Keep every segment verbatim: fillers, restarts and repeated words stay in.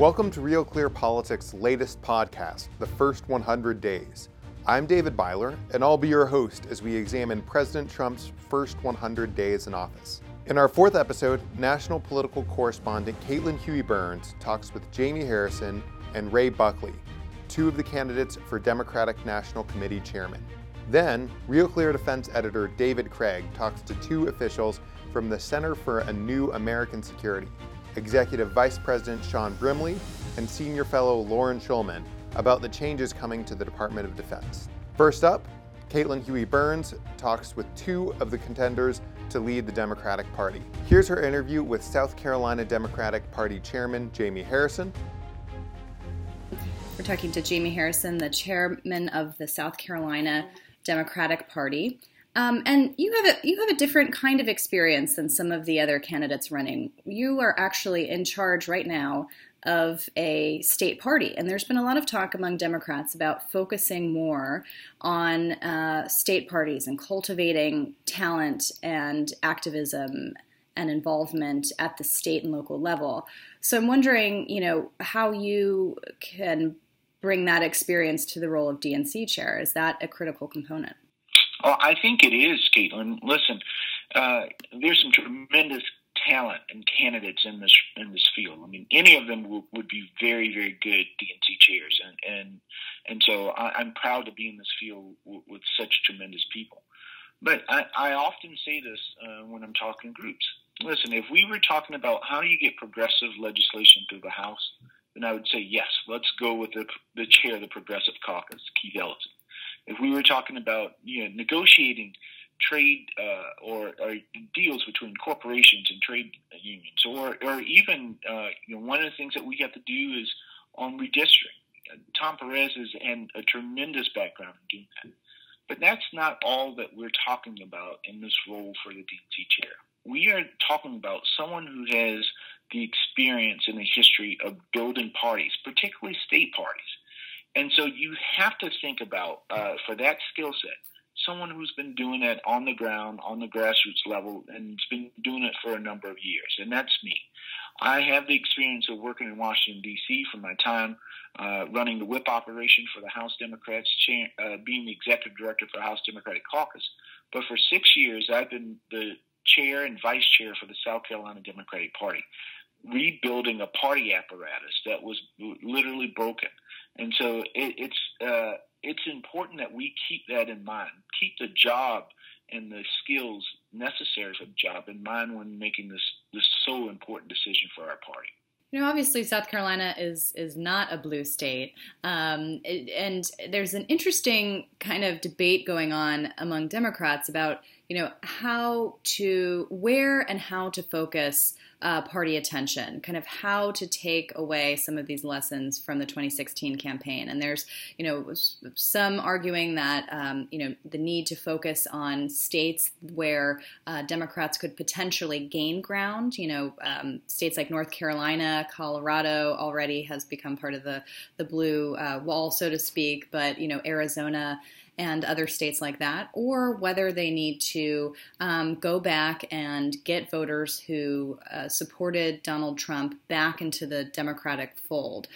Welcome to Real Clear Politics' latest podcast, The First one hundred Days. I'm David Byler, and I'll be your host as we examine President Trump's first one hundred days in office. In our fourth episode, national political correspondent Caitlin Huey-Burns talks with Jamie Harrison and Ray Buckley, two of the candidates for Democratic National Committee chairman. Then, Real Clear Defense editor David Craig talks to two officials from the Center for a New American Security, Executive Vice President Sean Brimley and Senior Fellow Loren Schulman, about the changes coming to the Department of Defense. First up, Caitlin Huey-Burns talks with two of the contenders to lead the Democratic Party. Here's her interview with South Carolina Democratic Party Chairman Jamie Harrison. We're talking to Jamie Harrison, the chairman of the South Carolina Democratic Party. Um, and you have a you have a different kind of experience than some of the other candidates running. You are actually in charge right now of a state party, and there's been a lot of talk among Democrats about focusing more on uh, state parties and cultivating talent and activism and involvement at the state and local level. So I'm wondering, you know, how you can bring that experience to the role of D N C chair. Is that a critical component? Oh, I think it is, Caitlin. Listen, uh, there's some tremendous talent and candidates in this in this field. I mean, any of them w- would be very, very good D N C chairs, and and and so I, I'm proud to be in this field w- with such tremendous people. But I, I often say this uh, when I'm talking groups. Listen, if we were talking about how do you get progressive legislation through the House, then I would say yes. Let's go with the the chair of the Progressive Caucus, Keith Ellison. If we were talking about, you know, negotiating trade uh, or, or deals between corporations and trade unions, or or even uh, you know, one of the things that we have to do is on redistricting. Tom Perez has a tremendous background in doing that. But that's not all that we're talking about in this role for the D N C chair. We are talking about someone who has the experience and the history of building parties, particularly state parties. And so you have to think about, uh, for that skill set, someone who's been doing it on the ground, on the grassroots level, and has been doing it for a number of years, and that's me. I have the experience of working in Washington, D C for my time uh, running the whip operation for the House Democrats, uh, being the executive director for the House Democratic Caucus. But for six years, I've been the chair and vice chair for the South Carolina Democratic Party, rebuilding a party apparatus that was literally broken. And so it, it's uh, it's important that we keep that in mind, keep the job and the skills necessary for the job in mind when making this, this so important decision for our party. You know, obviously South Carolina is is not a blue state, um, and there's an interesting kind of debate going on among Democrats about, you know, how to, where and how to focus uh, party attention, kind of how to take away some of these lessons from the twenty sixteen campaign. And there's, you know, some arguing that, um, you know, the need to focus on states where uh, Democrats could potentially gain ground. You know, um, states like North Carolina, Colorado already has become part of the, the blue uh, wall, so to speak, but, you know, Arizona and other states like that, or whether they need to um, go back and get voters who uh, supported Donald Trump back into the Democratic fold.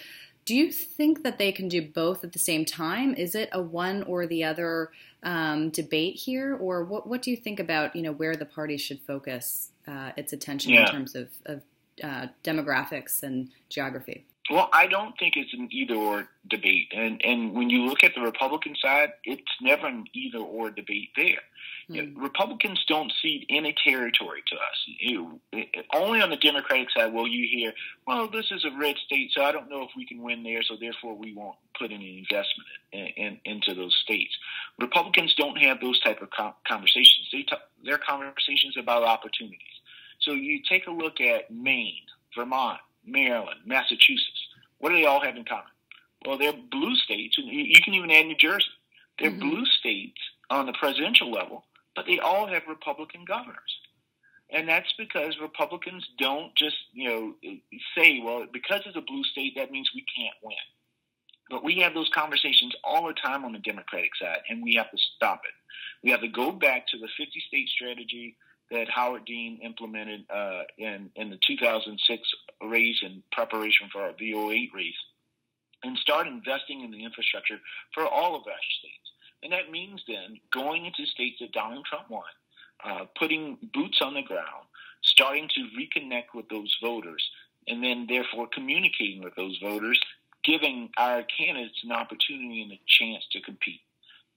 Do you think that they can do both at the same time? Is it a one or the other um, debate here, or what? What do you think about, you know, where the party should focus uh, its attention yeah. in terms of, of uh, demographics and geography? Well, I don't think it's an either-or debate. And and when you look at the Republican side, it's never an either-or debate there. Mm. You know, Republicans don't cede any territory to us. You, only on the Democratic side will you hear, well, this is a red state, so I don't know if we can win there, so therefore we won't put any investment in, in, into those states. Republicans don't have those type of conversations. They talk, they're conversations about opportunities. So you take a look at Maine, Vermont, Maryland, Massachusetts. What do they all have in common? Well, they're blue states, and you can even add New Jersey. They're mm-hmm. blue states on the presidential level, but they all have Republican governors. And that's because Republicans don't just, you know, say, well, because it's a blue state, that means we can't win. But we have those conversations all the time on the Democratic side, and we have to stop it. We have to go back to the fifty-state strategy that Howard Dean implemented uh, in, in the two thousand six raise in preparation for our V oh eight raise, and start investing in the infrastructure for all of our states. And that means then going into states that Donald Trump won, uh, putting boots on the ground, starting to reconnect with those voters, and then therefore communicating with those voters, giving our candidates an opportunity and a chance to compete.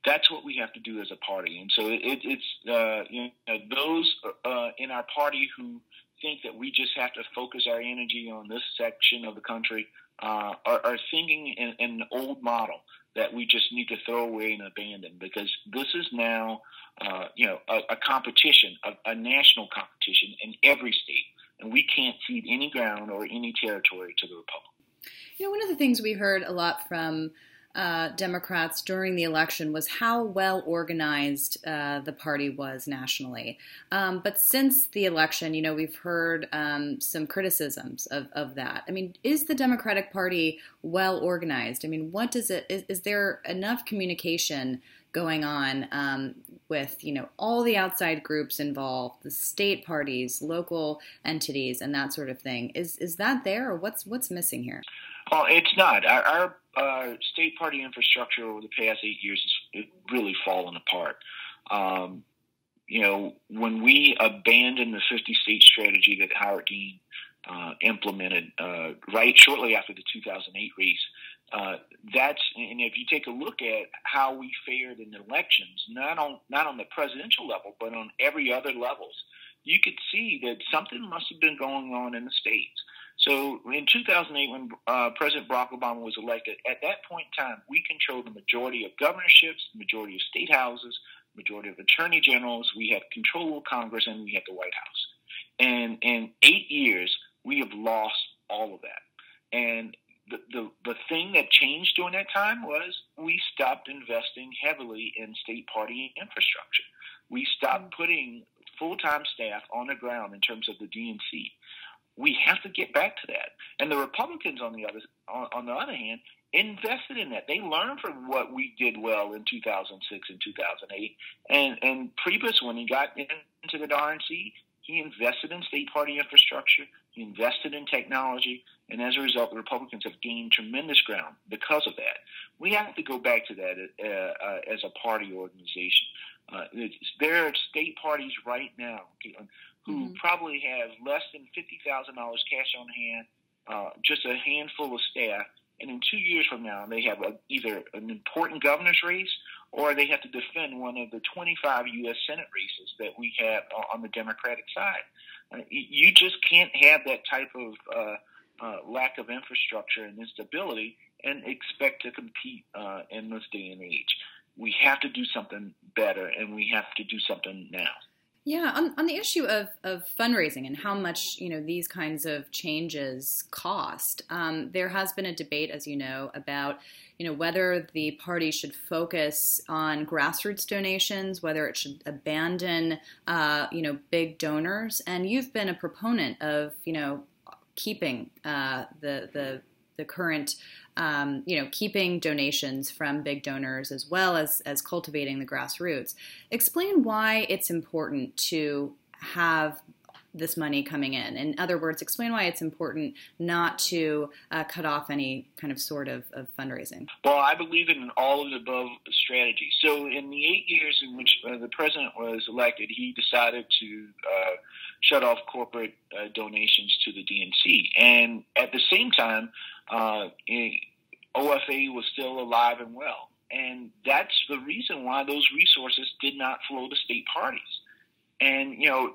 That's what we have to do as a party. And so it, it's uh, you know, those uh, in our party who think that we just have to focus our energy on this section of the country uh, are, are thinking in, in an old model that we just need to throw away and abandon, because this is now uh, you know, a, a competition, a, a national competition in every state, and we can't cede any ground or any territory to the Republicans. You know, one of the things we heard a lot from Uh, Democrats during the election was how well organized uh, the party was nationally. Um, but since the election, you know, we've heard um, some criticisms of, of that. I mean, is the Democratic Party well organized? I mean, what does it, is, is there enough communication going on um, with, you know, all the outside groups involved, the state parties, local entities, and that sort of thing? Is is that there, or what's what's missing here? Well, it's not. Our, our uh, state party infrastructure over the past eight years has really fallen apart. Um, you know, when we abandoned the fifty-state strategy that Howard Dean uh, implemented uh, right shortly after the two thousand eight race, uh, that's and if you take a look at how we fared in elections, not on not on the presidential level, but on every other levels, you could see that something must have been going on in the states. So in two thousand eight, when uh, President Barack Obama was elected, at that point in time, we controlled the majority of governorships, the majority of state houses, majority of attorney generals. We had control of Congress, and we had the White House. And in eight years, we have lost all of that. And the, the, the thing that changed during that time was we stopped investing heavily in state party infrastructure. We stopped putting full-time staff on the ground in terms of the D N C. We have to get back to that. And the Republicans, on the other on, on the other hand, invested in that. They learned from what we did well in two thousand six and two thousand eight. And, and Priebus, when he got into the R N C, he invested in state party infrastructure. He invested in technology. And as a result, the Republicans have gained tremendous ground because of that. We have to go back to that uh, uh, as a party organization. Uh, there are state parties right now, Caitlin, who mm-hmm. probably have less than fifty thousand dollars cash on hand, uh, just a handful of staff, and in two years from now, they have a, either an important governor's race or they have to defend one of the twenty-five U S Senate races that we have on the Democratic side. Uh, you just can't have that type of uh, uh, lack of infrastructure and instability and expect to compete uh, in this day and age. We have to do something better, and we have to do something now. Yeah, on, on the issue of, of fundraising and how much, you know, these kinds of changes cost, um, there has been a debate, as you know, about, you know, whether the party should focus on grassroots donations, whether it should abandon, uh, you know, big donors. And you've been a proponent of, you know, keeping uh, the the the current, um, you know, keeping donations from big donors as well as, as cultivating the grassroots. Explain why it's important to have this money coming in. In other words, explain why it's important not to uh, cut off any kind of sort of, of fundraising. Well, I believe in an all-of-the-above strategy. So in the eight years in which uh, the president was elected, he decided to uh, shut off corporate uh, donations to the D N C. And at the same time, Uh, O F A was still alive and well. And that's the reason why those resources did not flow to state parties. And, you know,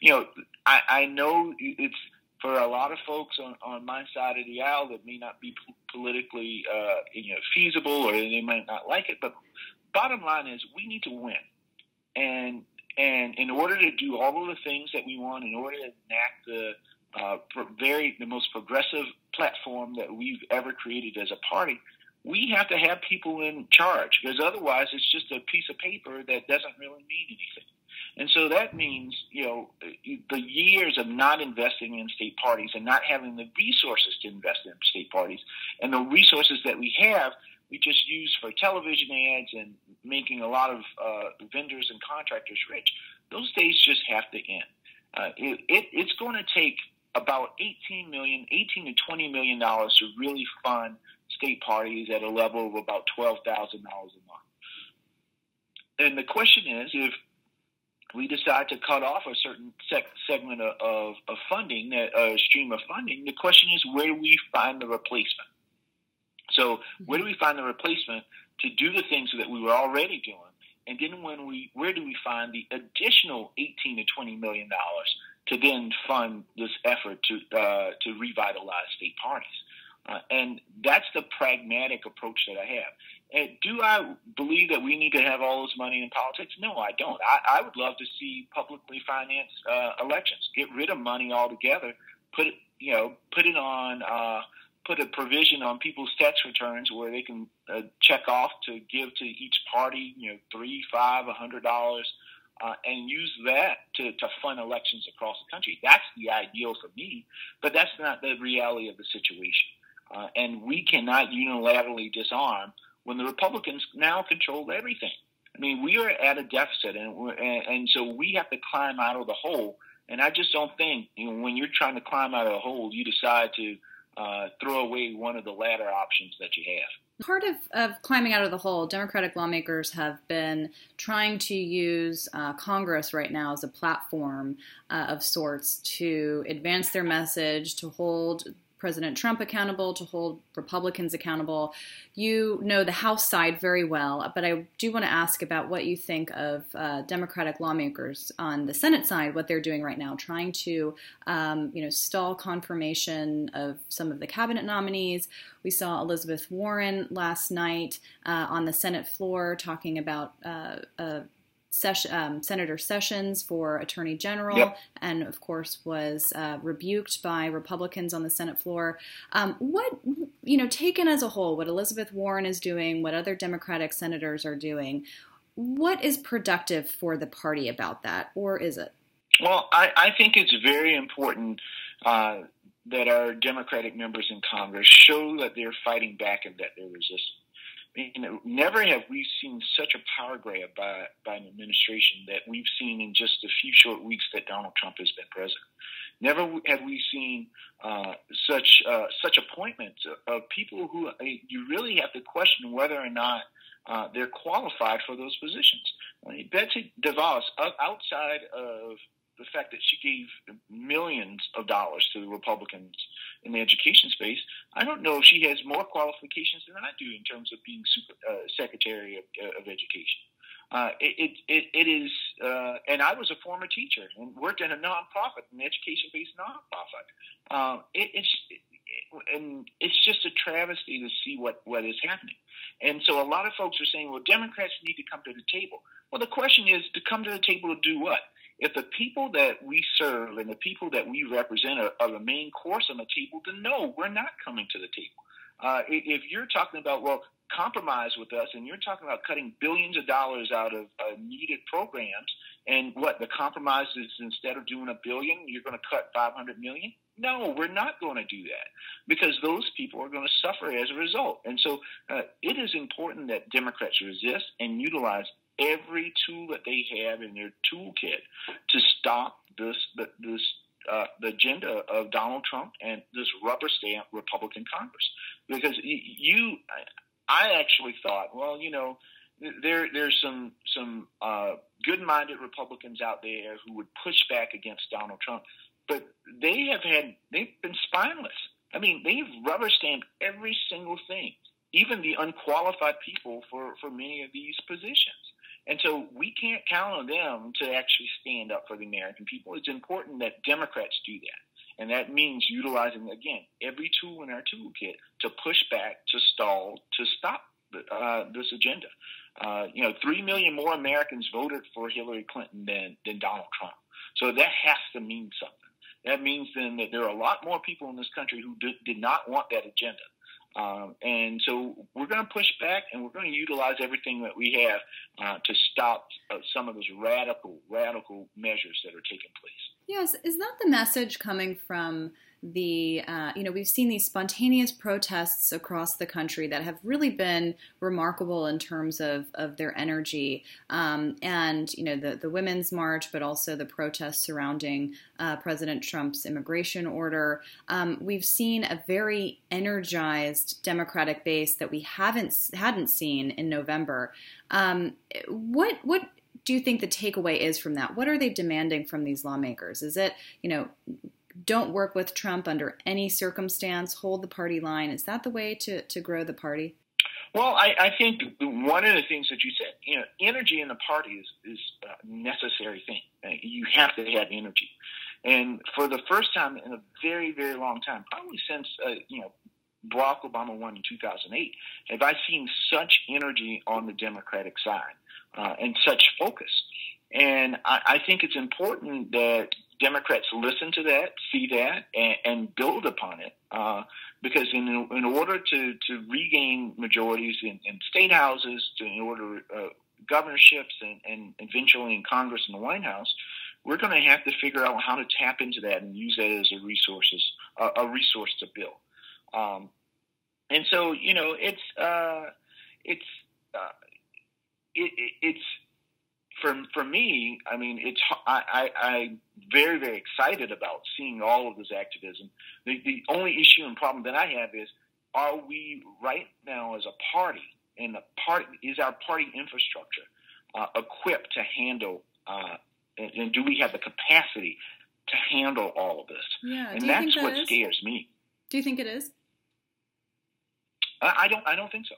you know, I, I know it's for a lot of folks on, on my side of the aisle that may not be politically, uh, you know, feasible, or they might not like it. But bottom line is we need to win. And, and in order to do all of the things that we want, in order to enact the Uh, very the most progressive platform that we've ever created as a party, we have to have people in charge, because otherwise it's just a piece of paper that doesn't really mean anything. And so that means, you know, the years of not investing in state parties and not having the resources to invest in state parties, and the resources that we have, we just use for television ads and making a lot of uh, vendors and contractors rich. those days just have to end. Uh, it, it, it's going to take about eighteen million, eighteen to twenty million dollars to really fund state parties at a level of about twelve thousand dollars a month. And the question is, if we decide to cut off a certain sec- segment of, of, of funding, a uh, stream of funding, the question is where do we find the replacement? So where do we find the replacement to do the things that we were already doing? And then when we, where do we find the additional eighteen to twenty million dollars to then fund this effort to uh, to revitalize state parties? Uh, and that's the pragmatic approach that I have. And do I believe that we need to have all this money in politics? No, I don't. I, I would love to see publicly financed uh, elections. Get rid of money altogether. Put it, you know, put it on. Uh, put a provision on people's tax returns where they can uh, check off to give to each party, you know, three, five, a hundred dollars, uh, and use that to, to fund elections across the country. That's the ideal for me, but that's not the reality of the situation. Uh, and we cannot unilaterally disarm when the Republicans now control everything. I mean, we are at a deficit, and we're, and, and so we have to climb out of the hole. And I just don't think, you know, when you're trying to climb out of the hole, you decide to Uh, throw away one of the latter options that you have. Part of, of climbing out of the hole, Democratic lawmakers have been trying to use uh, Congress right now as a platform uh, of sorts to advance their message, to hold President Trump accountable, to hold Republicans accountable. You know the House side very well, but I do want to ask about what you think of uh, Democratic lawmakers on the Senate side, what they're doing right now, trying to um, you know, stall confirmation of some of the cabinet nominees. We saw Elizabeth Warren last night uh, on the Senate floor talking about uh, a Sesh, um, Senator Sessions for Attorney General, yep. and of course was uh, rebuked by Republicans on the Senate floor. Um, what, you know, taken as a whole, what Elizabeth Warren is doing, what other Democratic senators are doing, what is productive for the party about that, or is it? Well, I, I think it's very important uh, that our Democratic members in Congress show that they're fighting back and that they're resisting. You know, never have we seen such a power grab by, by an administration that we've seen in just the few short weeks that Donald Trump has been president. Never have we seen uh, such uh, such appointments of people who uh, you really have to question whether or not uh, they're qualified for those positions. I mean, Betsy DeVos, outside of the fact that she gave millions of dollars to the Republicans in the education space, I don't know if she has more qualifications than I do in terms of being super, uh, Secretary of, uh, of Education. Uh, it, it, it is, uh, and I was a former teacher and worked in a nonprofit, an education-based nonprofit. Uh, it, it's, it, and it's just a travesty to see what, what is happening. And so a lot of folks are saying, well, Democrats need to come to the table. Well, the question is to come to the table to do what? If the people that we serve and the people that we represent are, are the main course on the table, then no, we're not coming to the table. Uh, if you're talking about, well, compromise with us, and you're talking about cutting billions of dollars out of uh, needed programs, and what, the compromise is instead of doing a billion, you're going to cut five hundred million dollars? No, we're not going to do that because those people are going to suffer as a result. And so uh, it is important that Democrats resist and utilize every tool that they have in their toolkit to stop this the, this uh, the agenda of Donald Trump and this rubber stamp Republican Congress. Because you, I actually thought, well, you know, there there's some some uh, good-minded Republicans out there who would push back against Donald Trump, but they have had they've been spineless. I mean, they've rubber stamped every single thing, even the unqualified people for, for many of these positions. And so we can't count on them to actually stand up for the American people. It's important that Democrats do that. And that means utilizing, again, every tool in our toolkit to push back, to stall, to stop uh, this agenda. Uh, you know, three million more Americans voted for Hillary Clinton than, than Donald Trump. So that has to mean something. That means then that there are a lot more people in this country who did, did not want that agenda. Um, and so we're going to push back, and we're going to utilize everything that we have uh, to stop uh, some of those radical, radical measures that are taking place. Yes. Is that the message coming from the, uh, you know, we've seen these spontaneous protests across the country that have really been remarkable in terms of, of their energy. Um, and, you know, the, the Women's March, but also the protests surrounding uh, President Trump's immigration order. Um, we've seen a very energized Democratic base that we haven't hadn't seen in November. Um, what, what, do you think the takeaway is from that? What are they demanding from these lawmakers? Is it, you know, don't work with Trump under any circumstance, hold the party line? Is that the way to, to grow the party? Well, I, I think one of the things that you said, you know, energy in the party is, is a necessary thing. You have to have energy. And for the first time in a very, very long time, probably since, uh, you know, Barack Obama won in two thousand eight, have I seen such energy on the Democratic side. Uh, and such focus. And I, I think it's important that Democrats listen to that, see that, and, and build upon it. Uh, because in in order to, to regain majorities in, in state houses, to, in order uh, governorships, and, and eventually in Congress and the White House, we're going to have to figure out how to tap into that and use that as a resources uh, a resource to build. Um, and so, you know, it's uh, it's. Uh, It, it, it's for for me. I mean, it's I, I, I'm very very excited about seeing all of this activism. The, the only issue and problem that I have is: are we right now as a party, and the party is our party infrastructure uh, equipped to handle, uh, and, and do we have the capacity to handle all of this? Yeah, and that's that what is? scares me. Do you think it is? I, I don't. I don't think so.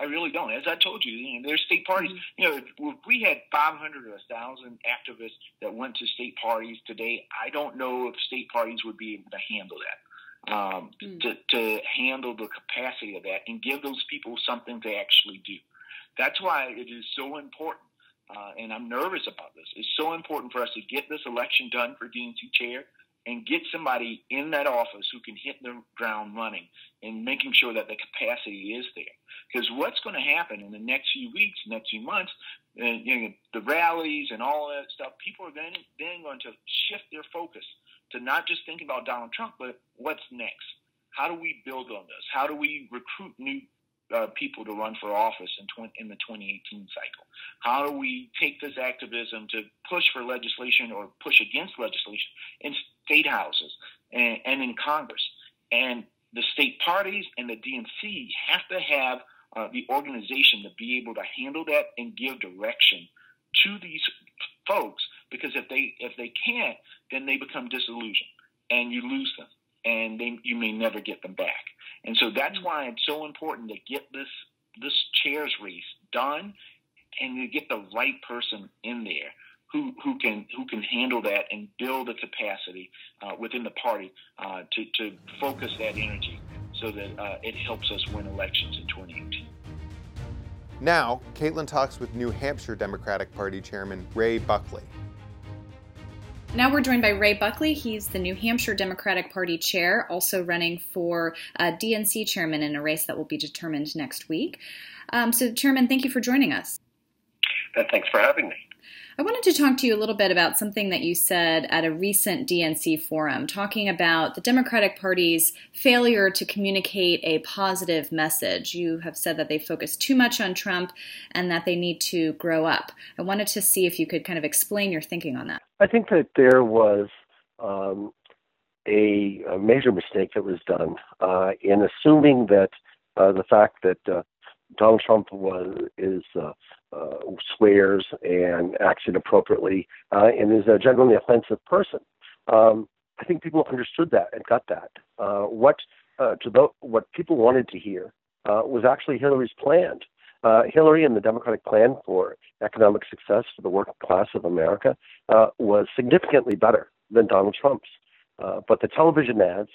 I really don't. As I told you, you know, there's state parties. You know, if we had five hundred or one thousand activists that went to state parties today, I don't know if state parties would be able to handle that, um, mm. to, to handle the capacity of that and give those people something to actually do. That's why it is so important, uh, and I'm nervous about this. It's so important for us to get this election done for D N C chair and get somebody in that office who can hit the ground running and making sure that the capacity is there. Because what's going to happen in the next few weeks, next few months, and, you know, the rallies and all that stuff, people are then, then going to shift their focus to not just thinking about Donald Trump, but what's next? How do we build on this? How do we recruit new uh, people to run for office in, twenty, in the twenty eighteen cycle? How do we take this activism to push for legislation or push against legislation in state houses and, and in Congress? And the state parties and the D N C have to have uh, the organization to be able to handle that and give direction to these folks, because if they if they can't, then they become disillusioned and you lose them, and they, you may never get them back. And so that's why it's so important to get this this chairs race done and to get the right person in there who who can who can handle that and build a capacity uh, within the party uh, to, to focus that energy so that uh, it helps us win elections in twenty eighteen. Now, Caitlin talks with New Hampshire Democratic Party Chairman Ray Buckley. Now we're joined by Ray Buckley. He's the New Hampshire Democratic Party chair, also running for uh, D N C chairman in a race that will be determined next week. Um, so, Chairman, thank you for joining us. Thanks for having me. I wanted to talk to you a little bit about something that you said at a recent D N C forum, talking about the Democratic Party's failure to communicate a positive message. You have said that they focus too much on Trump and that they need to grow up. I wanted to see if you could kind of explain your thinking on that. I think that there was um, a, a major mistake that was done uh, in assuming that uh, the fact that uh, Donald Trump was is uh, uh, swears and acts inappropriately uh, and is a generally offensive person. Um, I think people understood that and got that. Uh, what uh, to the, what people wanted to hear uh, was actually Hillary's plan. Uh, Hillary and the Democratic plan for economic success for the working class of America uh, was significantly better than Donald Trump's. Uh, but the television ads,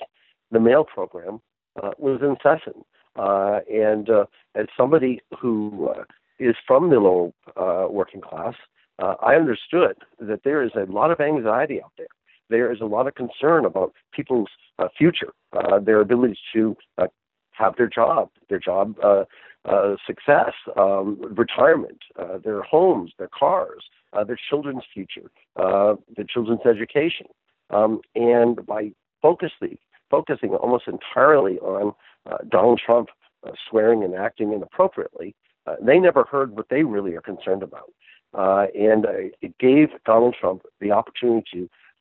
the mail program uh, was incessant. Uh, and uh, as somebody who uh, is from the lower uh, working class, uh, I understood that there is a lot of anxiety out there. There is a lot of concern about people's uh, future, uh, their ability to uh, have their job, their job uh, uh, success, um, retirement, uh, their homes, their cars, uh, their children's future, uh, their children's education. Um, and by focusing, focusing almost entirely on uh, Donald Trump uh, swearing and acting inappropriately, uh, they never heard what they really are concerned about. Uh, and uh, it gave Donald Trump the opportunity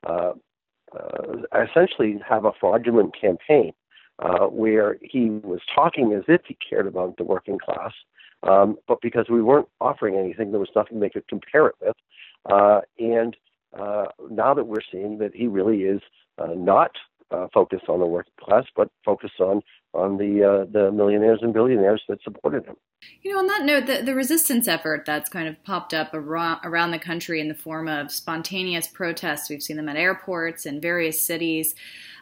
to uh, uh, essentially have a fraudulent campaign uh, where he was talking as if he cared about the working class, um, but because we weren't offering anything, there was nothing they could compare it with. Uh, and uh, now that we're seeing that he really is uh, not uh, focused on the working class, but focused on on the uh, the millionaires and billionaires that supported him. You know, on that note, the, the resistance effort that's kind of popped up around, around the country in the form of spontaneous protests, we've seen them at airports and various cities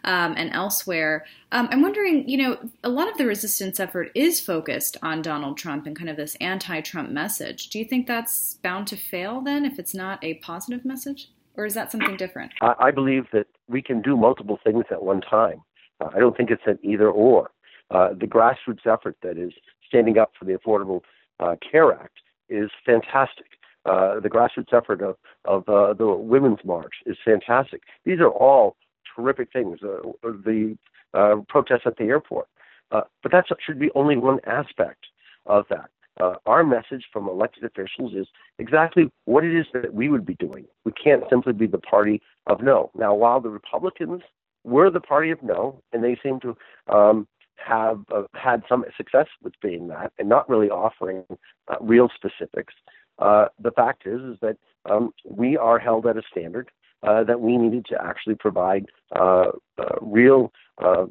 um, and elsewhere. Um, I'm wondering, you know, a lot of the resistance effort is focused on Donald Trump and kind of this anti-Trump message. Do you think that's bound to fail then if it's not a positive message? Or is that something different? I, I believe that we can do multiple things at one time. Uh, I don't think it's an either or. Uh, the grassroots effort that is standing up for the Affordable uh, Care Act is fantastic. Uh, the grassroots effort of, of uh, the Women's March is fantastic. These are all terrific things. Uh, the uh, protests at the airport. Uh, but that should be only one aspect of that. Uh, our message from elected officials is exactly what it is that we would be doing. We can't simply be the party of no. Now, while the Republicans were the party of no, and they seem to um, have uh, had some success with being that and not really offering uh, real specifics, uh, the fact is is that um, we are held at a standard uh, that we needed to actually provide uh, uh, real uh,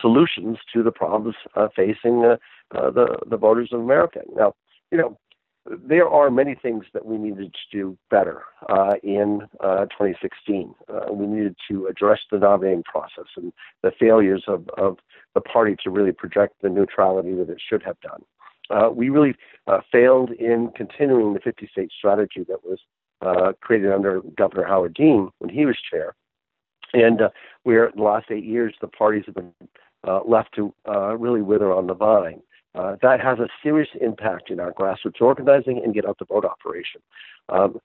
solutions to the problems uh, facing uh, uh, the, the voters of America. Now, you know, there are many things that we needed to do better uh, in uh, twenty sixteen. Uh, we needed to address the nominating process and the failures of, of the party to really project the neutrality that it should have done. Uh, we really uh, failed in continuing the fifty-state strategy that was uh, created under Governor Howard Dean when he was chair. And uh, where in the last eight years, the parties have been uh, left to uh, really wither on the vine. Uh, that has a serious impact in our grassroots organizing and get out the vote operation. Um,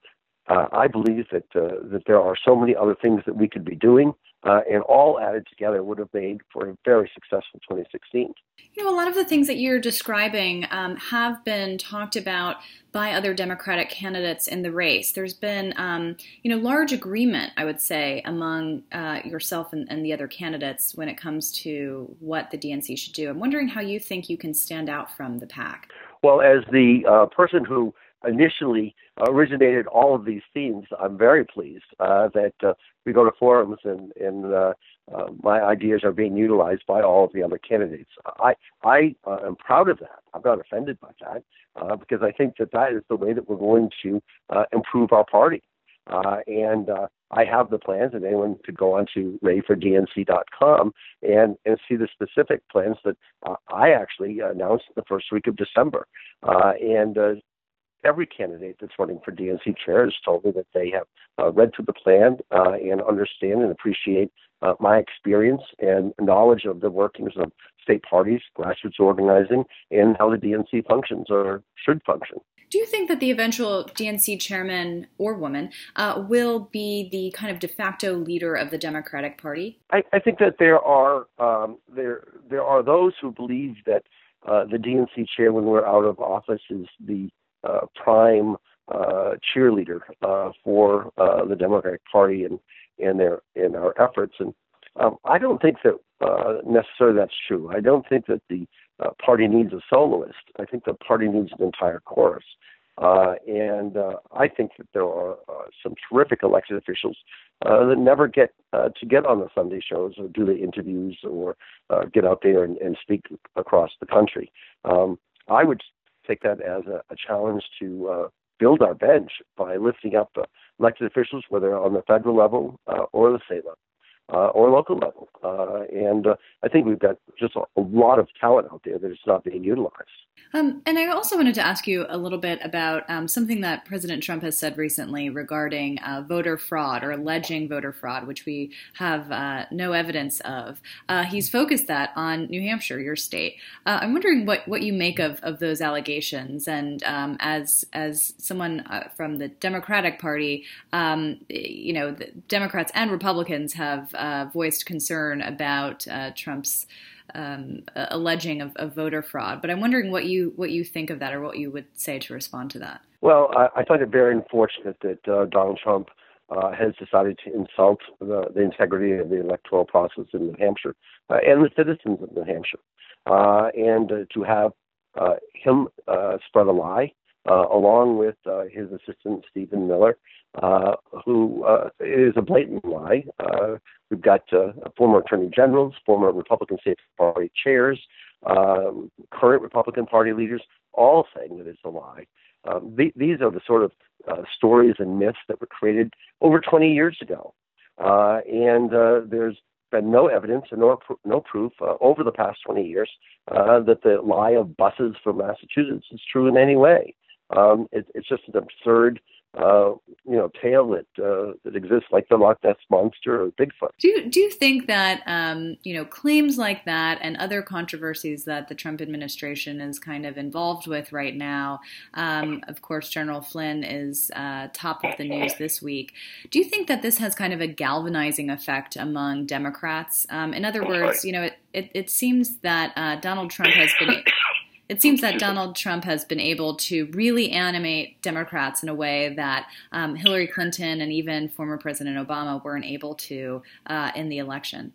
uh, I believe that uh, that there are so many other things that we could be doing, uh, and all added together would have made for a very successful twenty sixteen. You know, a lot of the things that you're describing um, have been talked about by other Democratic candidates in the race. There's been, um, you know, large agreement, I would say, among uh, yourself and, and the other candidates when it comes to what the D N C should do. I'm wondering how you think you can stand out from the pack. Well, as the uh, person who initially originated all of these themes, I'm very pleased uh, that uh, we go to forums and, and uh, uh, my ideas are being utilized by all of the other candidates. I, I uh, am proud of that. I'm not offended by that uh, because I think that that is the way that we're going to uh, improve our party. Uh, and uh, I have the plans, and anyone could go on to ready for D N C dot com and, and see the specific plans that uh, I actually announced the first week of December. Uh, and uh, Every candidate that's running for D N C chair has told me that they have uh, read through the plan uh, and understand and appreciate uh, my experience and knowledge of the workings of state parties, grassroots organizing, and how the D N C functions or should function. Do you think that the eventual D N C chairman or woman uh, will be the kind of de facto leader of the Democratic Party? I, I think that there are um, there there are those who believe that uh, the D N C chair, when we're out of office, is the Uh, prime uh, cheerleader uh, for uh, the Democratic Party and and their in our efforts, and um, I don't think that uh, necessarily that's true. I don't think that the uh, party needs a soloist. I think the party needs an entire chorus, uh, and uh, I think that there are uh, some terrific elected officials uh, that never get uh, to get on the Sunday shows or do the interviews or uh, get out there and, and speak across the country. Um, I would. take that as a, a challenge to uh, build our bench by lifting up uh, elected officials, whether on the federal level uh, or the state level uh, or local level. Uh, and uh, I think we've got just a, a lot of talent out there that is not being utilized. Um, and I also wanted to ask you a little bit about um, something that President Trump has said recently regarding uh, voter fraud or alleging voter fraud, which we have uh, no evidence of. Uh, he's focused that on New Hampshire, your state. Uh, I'm wondering what, what you make of, of those allegations. And um, as as someone uh, from the Democratic Party, um, you know, the Democrats and Republicans have uh, uh, voiced concern about uh, Trump's um, alleging of, of voter fraud. But I'm wondering what you what you think of that, or what you would say to respond to that. Well, I, I find it very unfortunate that uh, Donald Trump uh, has decided to insult the, the integrity of the electoral process in New Hampshire uh, and the citizens of New Hampshire, uh, and uh, to have uh, him uh, spread a lie. Uh, along with uh, his assistant, Stephen Miller, uh, who uh, is a blatant lie. Uh, we've got uh, former attorney generals, former Republican State Party chairs, um, current Republican Party leaders, all saying that it's a lie. Um, th- these are the sort of uh, stories and myths that were created over twenty years ago. Uh, and uh, there's been no evidence and no, pr- no proof uh, over the past twenty years uh, that the lie of buses from Massachusetts is true in any way. Um, it, it's just an absurd, uh, you know, tale that uh, that exists, like the Loch Ness monster or Bigfoot. Do you, do you think that um, you know, claims like that and other controversies that the Trump administration is kind of involved with right now? Um, of course, General Flynn is uh, top of the news this week. Do you think that this has kind of a galvanizing effect among Democrats? Um, in other words, you know, it it, it seems that uh, Donald Trump has been. It seems that Donald Trump has been able to really animate Democrats in a way that um, Hillary Clinton and even former President Obama weren't able to uh, in the election.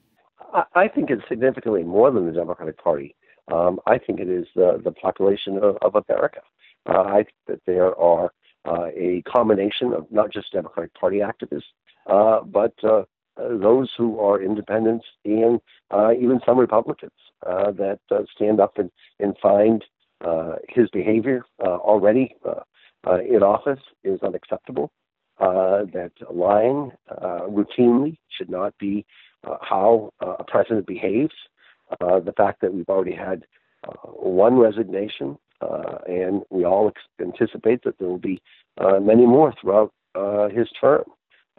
I think it's significantly more than the Democratic Party. Um, I think it is the, the population of, of America. Uh, I think that there are uh, a combination of not just Democratic Party activists, uh, but uh, those who are independents and uh, even some Republicans uh, that uh, stand up and, and find uh, his behavior uh, already uh, uh, in office is unacceptable, uh, that lying uh, routinely should not be uh, how uh, a president behaves. Uh, the fact that we've already had uh, one resignation uh, and we all ex- anticipate that there will be uh, many more throughout uh, his term.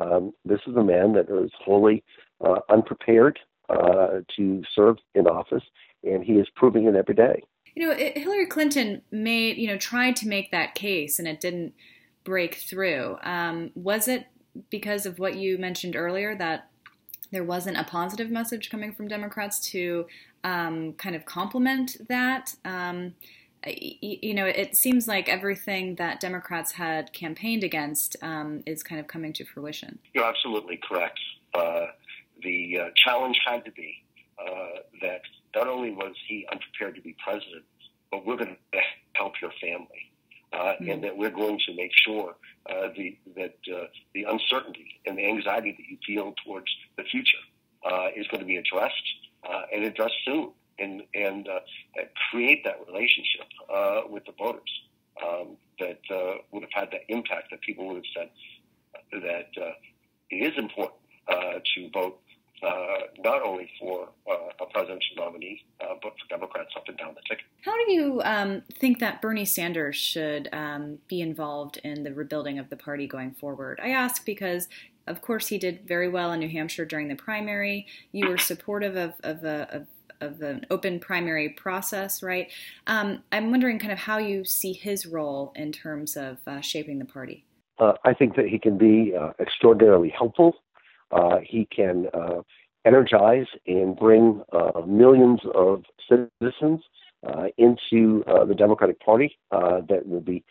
Um, this is a man that is wholly uh, unprepared uh, to serve in office, and he is proving it every day. You know, it, Hillary Clinton made, you know, tried to make that case, and it didn't break through. Um, was it because of what you mentioned earlier, that there wasn't a positive message coming from Democrats to um, kind of complement that? Um, You know, it seems like everything that Democrats had campaigned against um, is kind of coming to fruition. You're absolutely correct. Uh, the uh, challenge had to be uh, that not only was he unprepared to be president, but we're going to help your family, uh, mm-hmm. and that we're going to make sure uh, the, that uh, the uncertainty and the anxiety that you feel towards the future uh, is going to be addressed uh, and addressed soon. and, and uh, create that relationship uh, with the voters um, that uh, would have had that impact that people would have said that uh, it is important uh, to vote uh, not only for uh, a presidential nominee, uh, but for Democrats up and down the ticket. How do you um, think that Bernie Sanders should um, be involved in the rebuilding of the party going forward? I ask because of course he did very well in New Hampshire during the primary. You were supportive of, of a of of an open primary process, right? Um, I'm wondering kind of how you see his role in terms of uh, shaping the party. Uh, I think that he can be uh, extraordinarily helpful. Uh, he can uh, energize and bring uh, millions of citizens uh, into uh, the Democratic Party uh, that will be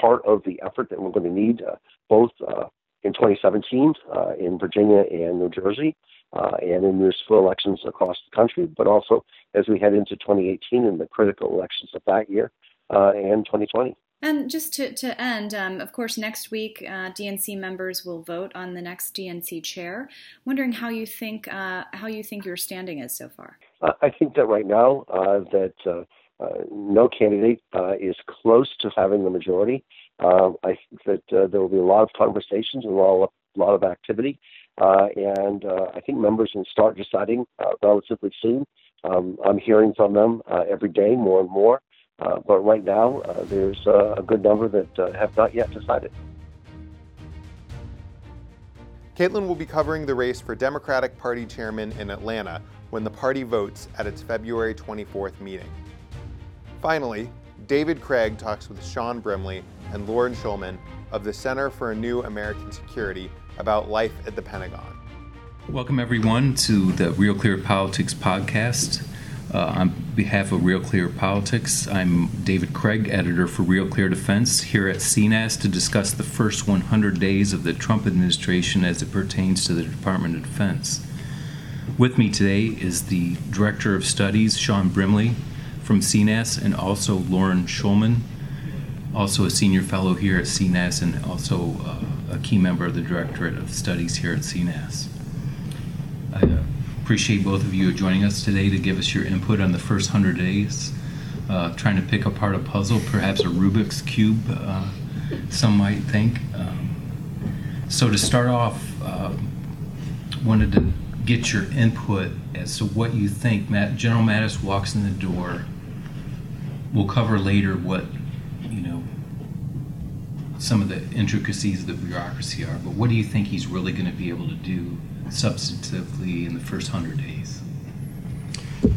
part of the effort that we're going to need uh, both uh, in twenty seventeen uh, in Virginia and New Jersey. Uh, and in municipal elections across the country, but also as we head into twenty eighteen and the critical elections of that year uh, and twenty twenty. And just to, to end, um, of course, next week, uh, D N C members will vote on the next D N C chair. Wondering how you think uh, how you think your standing is so far. Uh, I think that right now uh, that uh, uh, no candidate uh, is close to having the majority. Uh, I think that uh, there will be a lot of conversations and a lot of activity. Uh, and uh, I think members will start deciding uh, relatively soon. Um, I'm hearing from them uh, every day more and more. Uh, but right now, uh, there's uh, a good number that uh, have not yet decided. Caitlin will be covering the race for Democratic Party chairman in Atlanta when the party votes at its February twenty-fourth meeting. Finally, David Craig talks with Sean Brimley and Loren Schulman of the Center for a New American Security about life at the Pentagon. Welcome, everyone, to the Real Clear Politics podcast. Uh, on behalf of Real Clear Politics, I'm David Craig, editor for Real Clear Defense, here at C N A S to discuss the first one hundred days of the Trump administration as it pertains to the Department of Defense. With me today is the Director of Studies, Sean Brimley, from C N A S, and also Loren Schulman, also a senior fellow here at C N A S and also uh, a key member of the Directorate of Studies here at C N A S. I appreciate both of you joining us today to give us your input on the first one hundred days, uh, trying to pick apart a puzzle, perhaps a Rubik's Cube, uh, some might think. Um, so to start off, uh, wanted to get your input as to what you think. Matt, General Mattis walks in the door. We'll cover later what, you know, some of the intricacies of the bureaucracy are, but what do you think he's really going to be able to do substantively in the first one hundred days?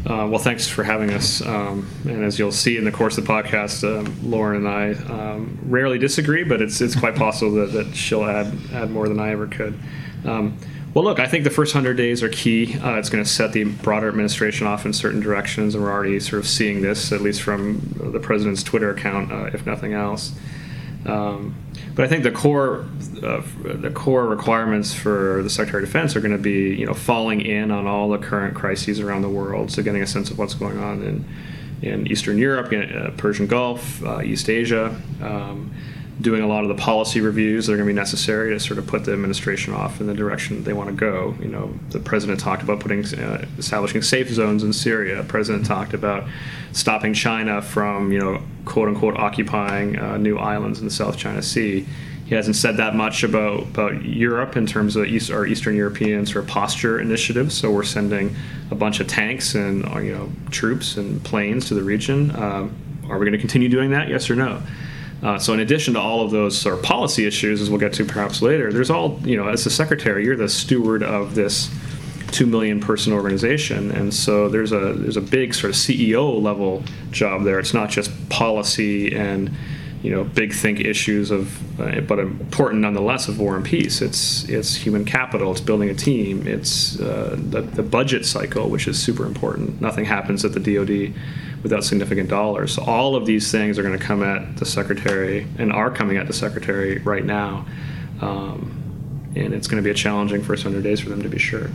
Uh, well, thanks for having us. Um, and as you'll see in the course of the podcast, uh, Lauren and I um, rarely disagree, but it's it's quite possible that, that she'll add add more than I ever could. Um, well, look, I think the first one hundred days are key. Uh, it's going to set the broader administration off in certain directions, and we're already sort of seeing this, at least from the president's Twitter account, uh, if nothing else. Um, but I think the core uh, the core requirements for the Secretary of Defense are going to be, you know, falling in on all the current crises around the world, so getting a sense of what's going on in in Eastern Europe, uh, Persian Gulf, uh, East Asia, um, doing a lot of the policy reviews that are going to be necessary to sort of put the administration off in the direction they want to go. You know, the president talked about putting uh, establishing safe zones in Syria. The president talked about stopping China from, you know, quote unquote occupying uh, new islands in the South China Sea. He hasn't said that much about, about Europe in terms of East, our Eastern European sort of posture initiatives. So we're sending a bunch of tanks and, you know, troops and planes to the region. Um, are we going to continue doing that? Yes or no? Uh, so in addition to all of those sort of policy issues, as we'll get to perhaps later, there's all, you know, as the secretary, you're the steward of this two million person organization. And so there's a there's a big sort of C E O level job there. It's not just policy and, you know, big think issues of, uh, but important nonetheless, of war and peace. It's it's human capital. It's building a team. It's uh, the, the budget cycle, which is super important. Nothing happens at the D O D without significant dollars. So all of these things are going to come at the secretary and are coming at the secretary right now. Um, and it's going to be a challenging first one hundred days for them, to be sure.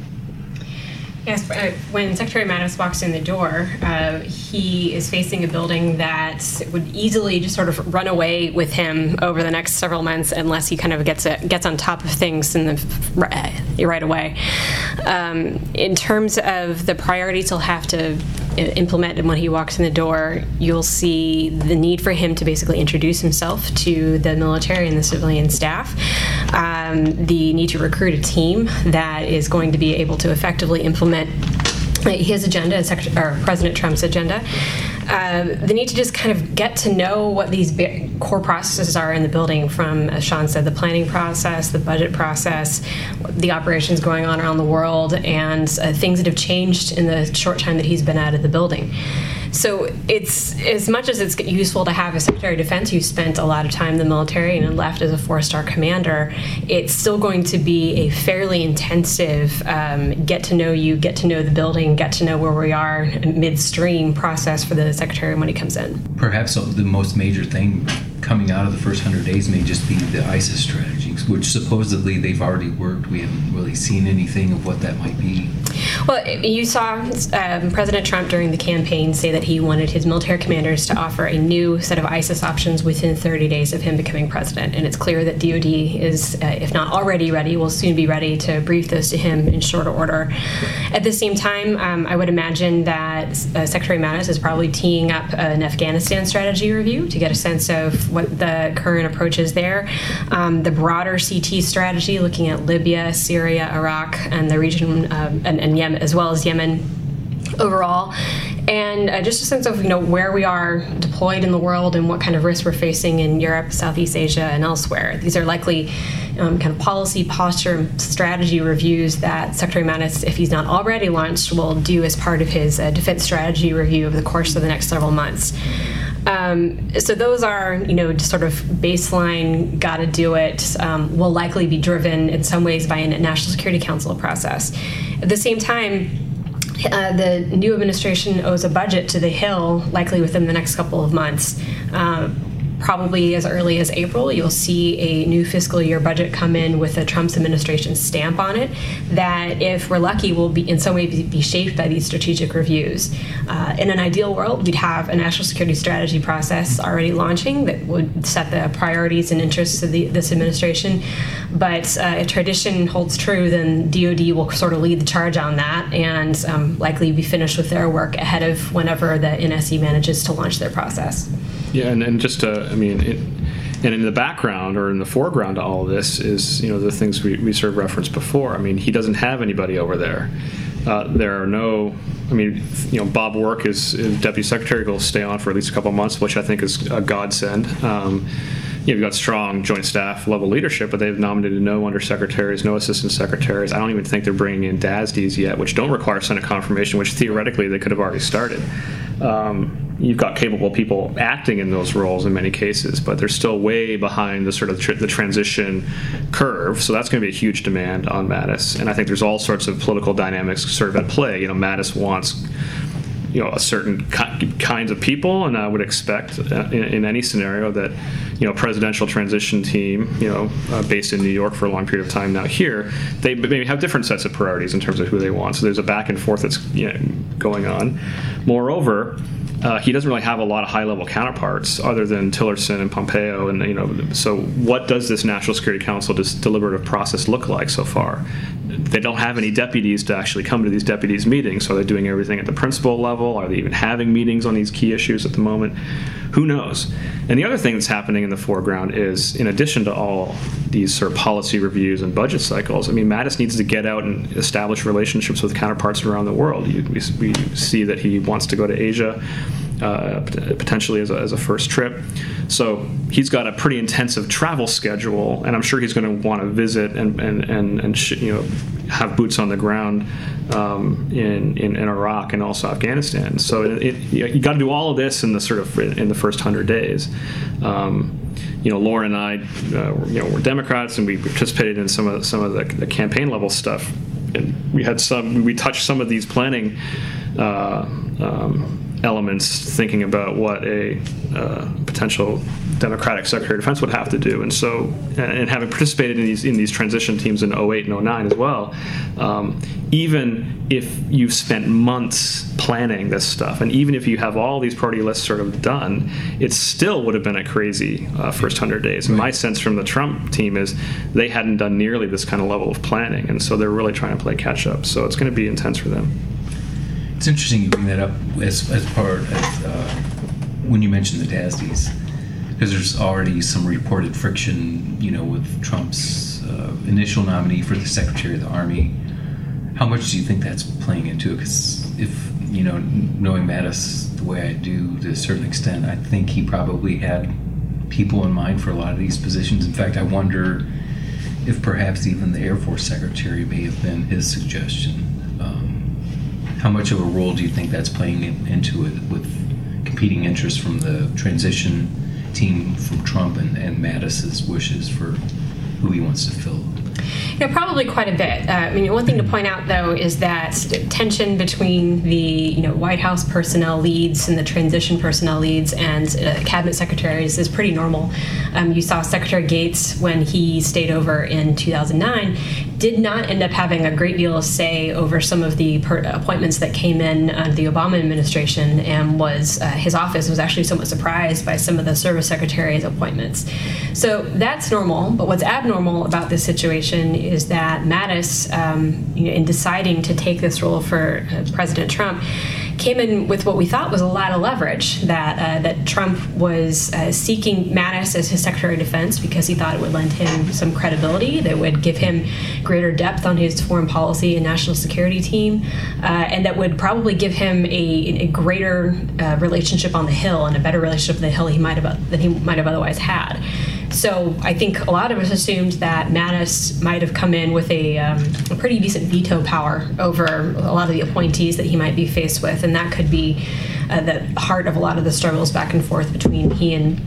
Yes, uh, when Secretary Mattis walks in the door, uh, he is facing a building that would easily just sort of run away with him over the next several months unless he kind of gets a, gets on top of things in the, right away. Um, in terms of the priorities he'll have to implement and when he walks in the door, you'll see the need for him to basically introduce himself to the military and the civilian staff, um, the need to recruit a team that is going to be able to effectively implement his agenda, or President Trump's agenda, uh, the need to just kind of get to know what these big core processes are in the building from, as Sean said, the planning process, the budget process, the operations going on around the world, and uh, things that have changed in the short time that he's been out of the building. So it's, as much as it's useful to have a Secretary of Defense who spent a lot of time in the military and left as a four-star commander, it's still going to be a fairly intensive um, get to know you, get to know the building, get to know where we are midstream process for the Secretary when he comes in. Perhaps the most major thing coming out of the first one hundred days may just be the ISIS strategies, which supposedly they've already worked. We haven't really seen anything of what that might be. Well, you saw um, President Trump during the campaign say that he wanted his military commanders to offer a new set of ISIS options within thirty days of him becoming president. And it's clear that D O D is, uh, if not already ready, will soon be ready to brief those to him in short order. At the same time, um, I would imagine that uh, Secretary Mattis is probably teeing up an Afghanistan strategy review to get a sense of what the current approach is there. Um, the broader C T strategy, looking at Libya, Syria, Iraq, and the region, um, and, and Yemen, as well as Yemen overall. And uh, just a sense of, you know, where we are deployed in the world and what kind of risks we're facing in Europe, Southeast Asia, and elsewhere. These are likely um, kind of policy, posture, strategy reviews that Secretary Mattis, if he's not already launched, will do as part of his uh, defense strategy review over the course of the next several months. Um, so those are, you know, just sort of baseline, got to do it, um, will likely be driven in some ways by a National Security Council process. At the same time, Uh, the new administration owes a budget to the Hill, likely within the next couple of months. Uh, probably as early as April, you'll see a new fiscal year budget come in with the Trump's administration stamp on it that, if we're lucky, will be in some way be shaped by these strategic reviews. Uh, in an ideal world, we'd have a national security strategy process already launching that would set the priorities and interests of the, this administration. But uh, if tradition holds true, then D O D will sort of lead the charge on that and um, likely be finished with their work ahead of whenever the N S C manages to launch their process. Yeah, and, and just, uh, I mean, it, and in the background or in the foreground to all of this is, you know, the things we, we sort of referenced before. I mean, he doesn't have anybody over there. Uh, there are no, I mean, you know, Bob Work is, is deputy secretary, will stay on for at least a couple of months, which I think is a godsend. Um, you know, you've got strong joint staff level leadership, but they've nominated no undersecretaries, no assistant secretaries. I don't even think they're bringing in D A S Ds yet, which don't require Senate confirmation, which theoretically they could have already started. Um, You've got capable people acting in those roles in many cases, but they're still way behind the sort of tr- the transition curve. So that's going to be a huge demand on Mattis. And I think there's all sorts of political dynamics sort of at play. You know, Mattis wants, you know, a certain ki- kinds of people, and I would expect uh, in, in any scenario that, you know, presidential transition team, you know, uh, based in New York for a long period of time now here, they maybe have different sets of priorities in terms of who they want. So there's a back and forth that's, you know, going on. Moreover, Uh, he doesn't really have a lot of high-level counterparts other than Tillerson and Pompeo, and you know. So, what does this National Security Council dis- deliberative process look like so far? They don't have any deputies to actually come to these deputies' meetings. So, are they doing everything at the principal level? Are they even having meetings on these key issues at the moment? Who knows? And the other thing that's happening in the foreground is, in addition to all these sort of policy reviews and budget cycles, I mean, Mattis needs to get out and establish relationships with counterparts around the world. You, we, we see that he wants to go to Asia. Uh, potentially as a, as a first trip. So he's got a pretty intensive travel schedule, and I'm sure he's going to want to visit and, and, and, and sh- you know, have boots on the ground um, in, in, in Iraq and also Afghanistan. So it, it, you, you got to do all of this in the sort of in the first hundred days. Um, you know, Lauren and I, uh, you know, we're Democrats, and we participated in some of some of the, the campaign level stuff, and we had some we touched some of these planning. Uh, um, elements thinking about what a uh, potential Democratic Secretary of Defense would have to do. And so, and having participated in these in these transition teams in oh eight and oh nine as well, um, even if you've spent months planning this stuff, and even if you have all these party lists sort of done, it still would have been a crazy uh, first one hundred days. And my sense from the Trump team is they hadn't done nearly this kind of level of planning, and so they're really trying to play catch up. So it's going to be intense for them. It's interesting you bring that up as as part of uh, when you mentioned the D A S Ds, because there's already some reported friction, you know, with Trump's uh, initial nominee for the Secretary of the Army. How much do you think that's playing into it? Because if, you know, knowing Mattis the way I do to a certain extent, I think he probably had people in mind for a lot of these positions. In fact, I wonder if perhaps even the Air Force Secretary may have been his suggestion. How much of a role do you think that's playing into it with competing interests from the transition team from Trump and, and Mattis's wishes for who he wants to fill? You know, probably quite a bit. Uh, I mean, one thing to point out, though, is that tension between the, you know, White House personnel leads and the transition personnel leads and uh, cabinet secretaries is pretty normal. Um, you saw Secretary Gates, when he stayed over in two thousand nine, did not end up having a great deal of say over some of the per- appointments that came in under the Obama administration, and was uh, his office was actually somewhat surprised by some of the service secretaries' appointments. So that's normal. But what's abnormal about this situation is that Mattis, um, you know, in deciding to take this role for uh, President Trump, came in with what we thought was a lot of leverage, that uh, that Trump was uh, seeking Mattis as his Secretary of Defense because he thought it would lend him some credibility, that would give him greater depth on his foreign policy and national security team, uh, and that would probably give him a, a greater uh, relationship on the Hill, and a better relationship with the Hill he might have than he might have otherwise had. So I think a lot of us assumed that Mattis might have come in with a, um, a pretty decent veto power over a lot of the appointees that he might be faced with, and that could be uh, the heart of a lot of the struggles back and forth between he and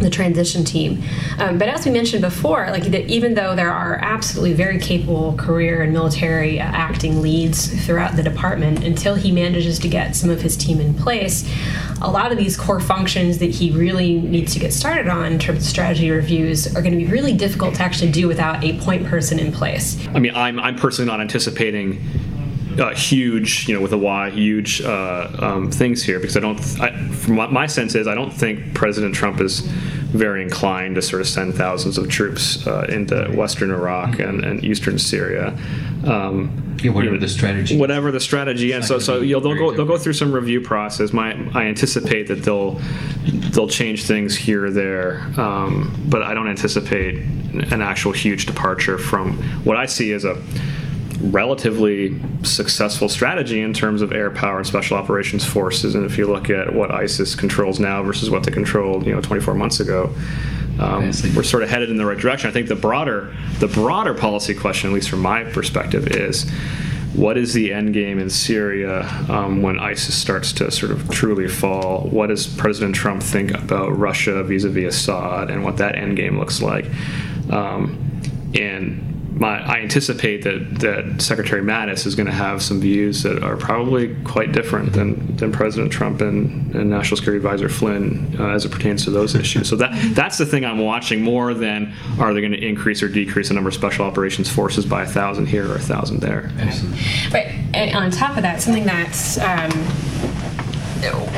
the transition team. Um, but as we mentioned before, like the, even though there are absolutely very capable career and military uh, acting leads throughout the department, until he manages to get some of his team in place, a lot of these core functions that he really needs to get started on in terms of strategy reviews are going to be really difficult to actually do without a point person in place. I mean, I'm, I'm personally not anticipating Uh, huge, you know, with a Y, huge uh, um, things here, because I don't, th- I, from what my sense is, I don't think President Trump is very inclined to sort of send thousands of troops uh, into Western Iraq and, and Eastern Syria. Um, yeah, whatever you know, the strategy. Whatever the strategy, and so so you know, they'll go they'll go through some review process. My I anticipate that they'll they'll change things here or there, um, but I don't anticipate an actual huge departure from what I see as a relatively successful strategy in terms of air power and special operations forces. And if you look at what ISIS controls now versus what they controlled, you know, twenty-four months ago, um, we're sort of headed in the right direction. I think the broader, the broader policy question, at least from my perspective, is what is the end game in Syria um, when ISIS starts to sort of truly fall? What does President Trump think about Russia vis-a-vis Assad and what that end game looks like? Um, and My, I anticipate that, that Secretary Mattis is going to have some views that are probably quite different than, than President Trump and, and National Security Advisor Flynn uh, as it pertains to those issues. So that that's the thing I'm watching more than are they going to increase or decrease the number of special operations forces by a thousand here or a thousand there. But on top of that, something that's um,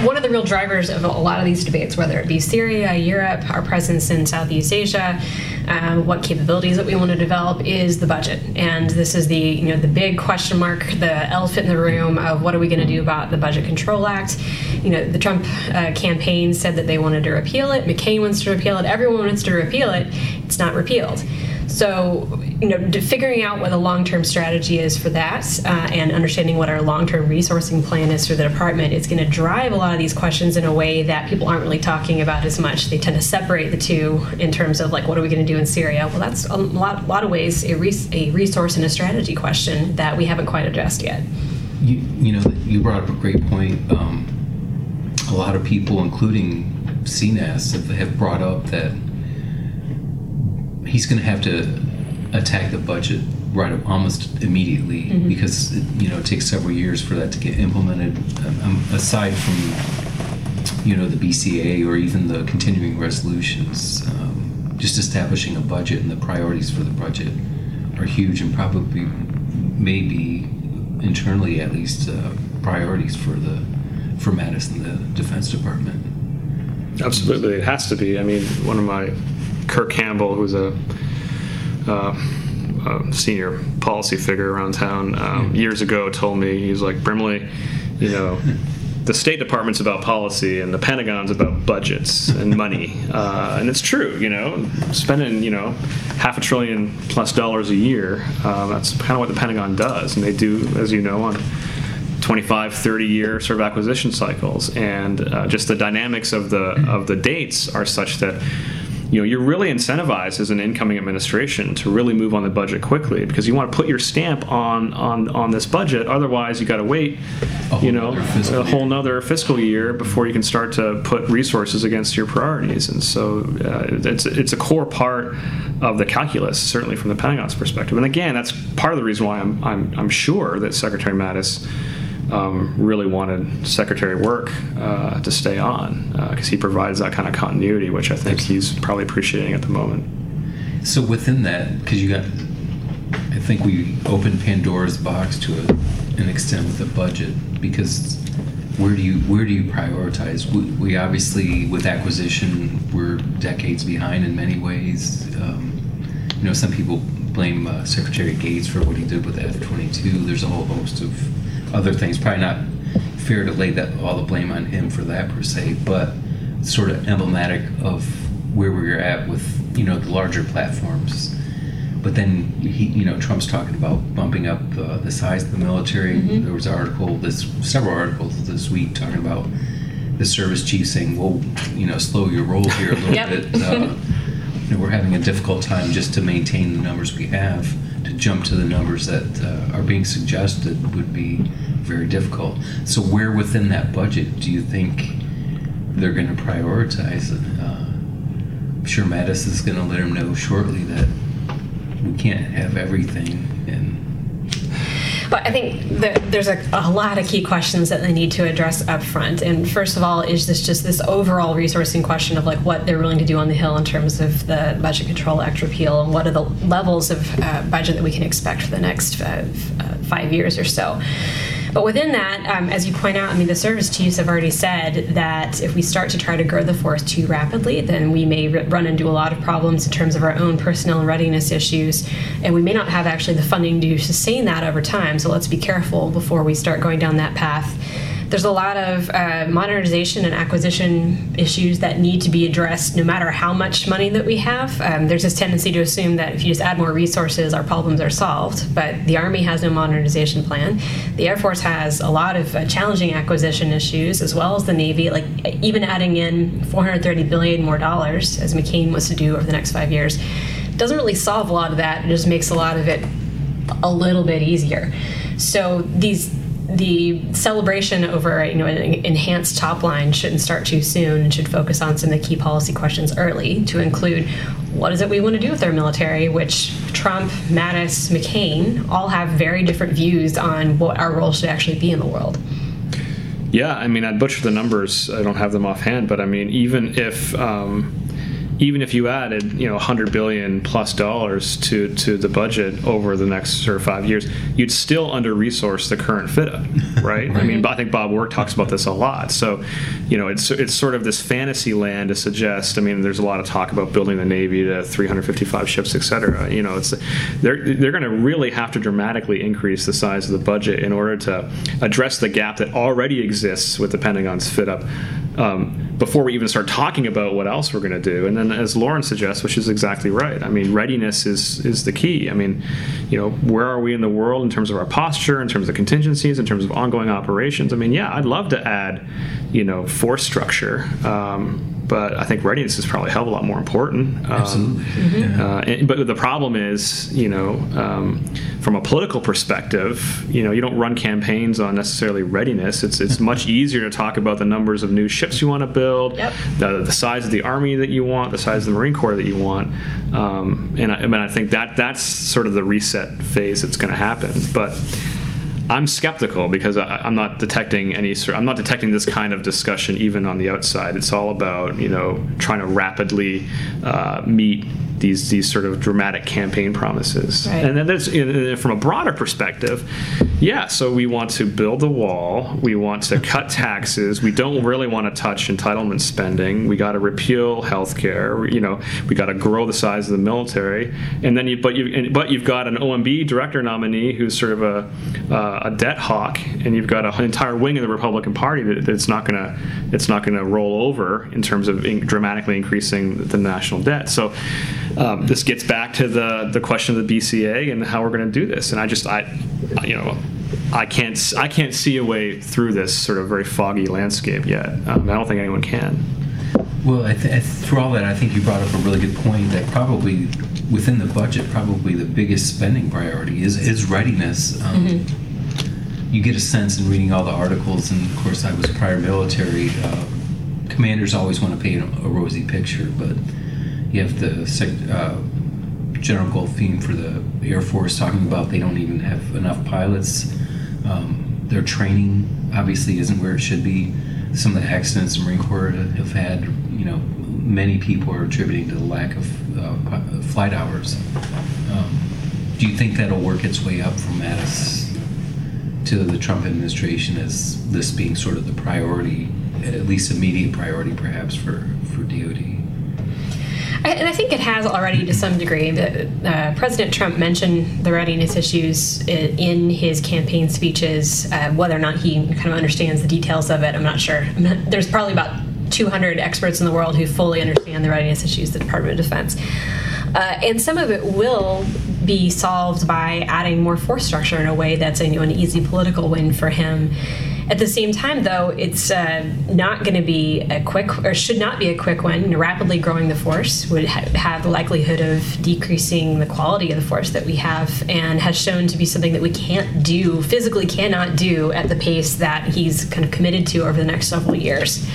one of the real drivers of a lot of these debates, whether it be Syria, Europe, our presence in Southeast Asia, um, what capabilities that we want to develop, is the budget. And this is the, you know, the big question mark, the elephant in the room of what are we going to do about the Budget Control Act. You know, the Trump uh, campaign said that they wanted to repeal it. McCain wants to repeal it. Everyone wants to repeal it. It's not repealed. So, you know, figuring out what the long-term strategy is for that uh, and understanding what our long-term resourcing plan is for the department is going to drive a lot of these questions in a way that people aren't really talking about as much. They tend to separate the two in terms of, like, what are we going to do in Syria? Well, that's a lot, lot of ways a, res- a resource and a strategy question that we haven't quite addressed yet. You, you know, you brought up a great point. Um, a lot of people, including C N A S, have, have brought up that he's going to have to attack the budget right up, almost immediately, mm-hmm. because it, you know, it takes several years for that to get implemented. Um, aside from, you know, the B C A or even the continuing resolutions, um, just establishing a budget and the priorities for the budget are huge, and probably, maybe, internally at least, uh, priorities for the for Mattis and the Defense Department. Absolutely, it has to be. I mean, one of my Kirk Campbell, who's a, uh, a senior policy figure around town, um, years ago told me, he's like, Brimley, you know, the State Department's about policy and the Pentagon's about budgets and money. Uh, and it's true, you know, spending, you know, half a trillion plus dollars a year, uh, that's kind of what the Pentagon does. And they do, as you know, on twenty-five, thirty-year sort of acquisition cycles. And uh, just the dynamics of the of the dates are such that, you know, you're really incentivized as an incoming administration to really move on the budget quickly, because you want to put your stamp on on, on this budget. Otherwise, you got to wait, you know, a whole nother fiscal year before you can start to put resources against your priorities. And so uh, it's it's a core part of the calculus, certainly from the Pentagon's perspective. And again, that's part of the reason why I'm I'm, I'm sure that Secretary Mattis Um, really wanted Secretary Work uh, to stay on, because uh, he provides that kind of continuity, which I think he's probably appreciating at the moment. So within that, because you got, I think we opened Pandora's box to an extent with the budget, because where do you where do you prioritize? We, we obviously, with acquisition, we're decades behind in many ways. Um, you know, some people blame uh, Secretary Gates for what he did with F twenty-two. There's a whole host of other things. Probably not fair to lay that all the blame on him for that per se, but sort of emblematic of where we were at with, you know, the larger platforms. But then he, you know, Trump's talking about bumping up uh, the size of the military. Mm-hmm. There was an article, this several articles this week talking about the service chief saying, "Well, you know, slow your roll here a little yep. bit." Uh, you know, we're having a difficult time just to maintain the numbers we have. To jump to the numbers that uh, are being suggested would be very difficult. So where within that budget do you think they're going to prioritize it? Uh, I'm sure Mattis is going to let him know shortly that we can't have everything. And But I think that there's a, a lot of key questions that they need to address up front. And first of all, is this just this overall resourcing question of like what they're willing to do on the Hill in terms of the Budget Control Act repeal, and what are the levels of uh, budget that we can expect for the next five, uh, five years or so. But within that, um, as you point out, I mean, the service chiefs have already said that if we start to try to grow the force too rapidly, then we may r- run into a lot of problems in terms of our own personnel and readiness issues, and we may not have actually the funding to sustain that over time. So let's be careful before we start going down that path. There's a lot of uh, modernization and acquisition issues that need to be addressed no matter how much money that we have. Um, there's this tendency to assume that if you just add more resources, our problems are solved. But the Army has no modernization plan. The Air Force has a lot of uh, challenging acquisition issues, as well as the Navy. Like even adding in four hundred thirty billion dollars more dollars, as McCain was to do over the next five years, doesn't really solve a lot of that. It just makes a lot of it a little bit easier. So these... The celebration over, you know, an enhanced top line shouldn't start too soon and should focus on some of the key policy questions early, to include what is it we want to do with our military, which Trump, Mattis, McCain all have very different views on what our role should actually be in the world. Yeah, I mean, I'd butcher the numbers. I don't have them offhand, but I mean, even if um, even if you added, you know, one hundred billion dollars plus dollars to, to the budget over the next sort of five years, you'd still under-resource the current F I T A, right? I mean, I think Bob Work talks about this a lot. So, you know, it's it's sort of this fantasy land to suggest. I mean, there's a lot of talk about building the Navy to three hundred fifty-five ships, et cetera. You know, it's they're, they're going to really have to dramatically increase the size of the budget in order to address the gap that already exists with the Pentagon's F I T A um, before we even start talking about what else we're going to do. And then, as Loren suggests, which is exactly right. I mean, readiness is is the key. I mean, you know, where are we in the world in terms of our posture, in terms of contingencies, in terms of ongoing operations? I mean, yeah, I'd love to add, you know, force structure, um, but I think readiness is probably a hell of a lot more important. Um, Absolutely. Mm-hmm. Uh, and, but the problem is, you know, um, from a political perspective, you know, you don't run campaigns on necessarily readiness. It's it's much easier to talk about the numbers of new ships you want to build, yep. the, the size of the Army that you want, the size of the Marine Corps that you want. Um, and I, I mean, I think that that's sort of the reset phase that's going to happen. But I'm skeptical because I, I'm not detecting any sort. I'm not detecting this kind of discussion even on the outside. It's all about, you know, trying to rapidly uh, meet these these sort of dramatic campaign promises. Right. And then there's, you know, from a broader perspective, yeah. So we want to build the wall. We want to cut taxes. We don't really want to touch entitlement spending. We got to repeal healthcare. You know, we got to grow the size of the military. And then you, but you, but you've got an O M B director nominee who's sort of a uh, a debt hawk, and you've got an entire wing of the Republican Party that, that's not going to it's not going to roll over in terms of in, dramatically increasing the national debt. So um, this gets back to the the question of the B C A and how we're going to do this. And I just I you know I can't I can't see a way through this sort of very foggy landscape yet. Um, I don't think anyone can. Well, I th- through all that, I think you brought up a really good point that probably within the budget, probably the biggest spending priority is is readiness. Um, mm-hmm. You get a sense in reading all the articles, and of course I was prior military, uh, commanders always want to paint a rosy picture, but you have the sec- uh, General Goldfein for the Air Force talking about they don't even have enough pilots. Um, their training obviously isn't where it should be. Some of the accidents the Marine Corps have had, you know, many people are attributing to the lack of uh, flight hours. Um, do you think that'll work its way up from Mattis to the Trump administration as this being sort of the priority, at least immediate priority perhaps for, for D O D? And I think it has already to some degree. Uh, President Trump mentioned the readiness issues in his campaign speeches. Uh, whether or not he kind of understands the details of it, I'm not sure. I'm not, there's probably about two hundred experts in the world who fully understand the readiness issues of the Department of Defense. Uh, and some of it will be solved by adding more force structure in a way that's a, you know, an easy political win for him. At the same time, though, it's uh, not going to be a quick, or should not be a quick one. Rapidly growing the force would ha- have the likelihood of decreasing the quality of the force that we have, and has shown to be something that we can't do, physically cannot do, at the pace that he's kind of committed to over the next several years.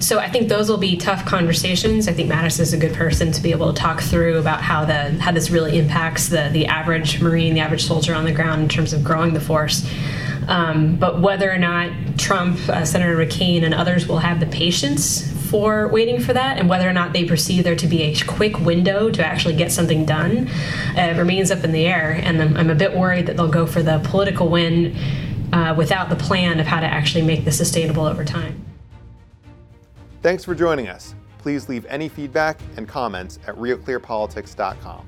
So I think those will be tough conversations. I think Mattis is a good person to be able to talk through about how the how this really impacts the, the average Marine, the average soldier on the ground in terms of growing the force. Um, but whether or not Trump, uh, Senator McCain, and others will have the patience for waiting for that, and whether or not they perceive there to be a quick window to actually get something done, uh, remains up in the air. And I'm, I'm a bit worried that they'll go for the political win uh, without the plan of how to actually make this sustainable over time. Thanks for joining us. Please leave any feedback and comments at real clear politics dot com.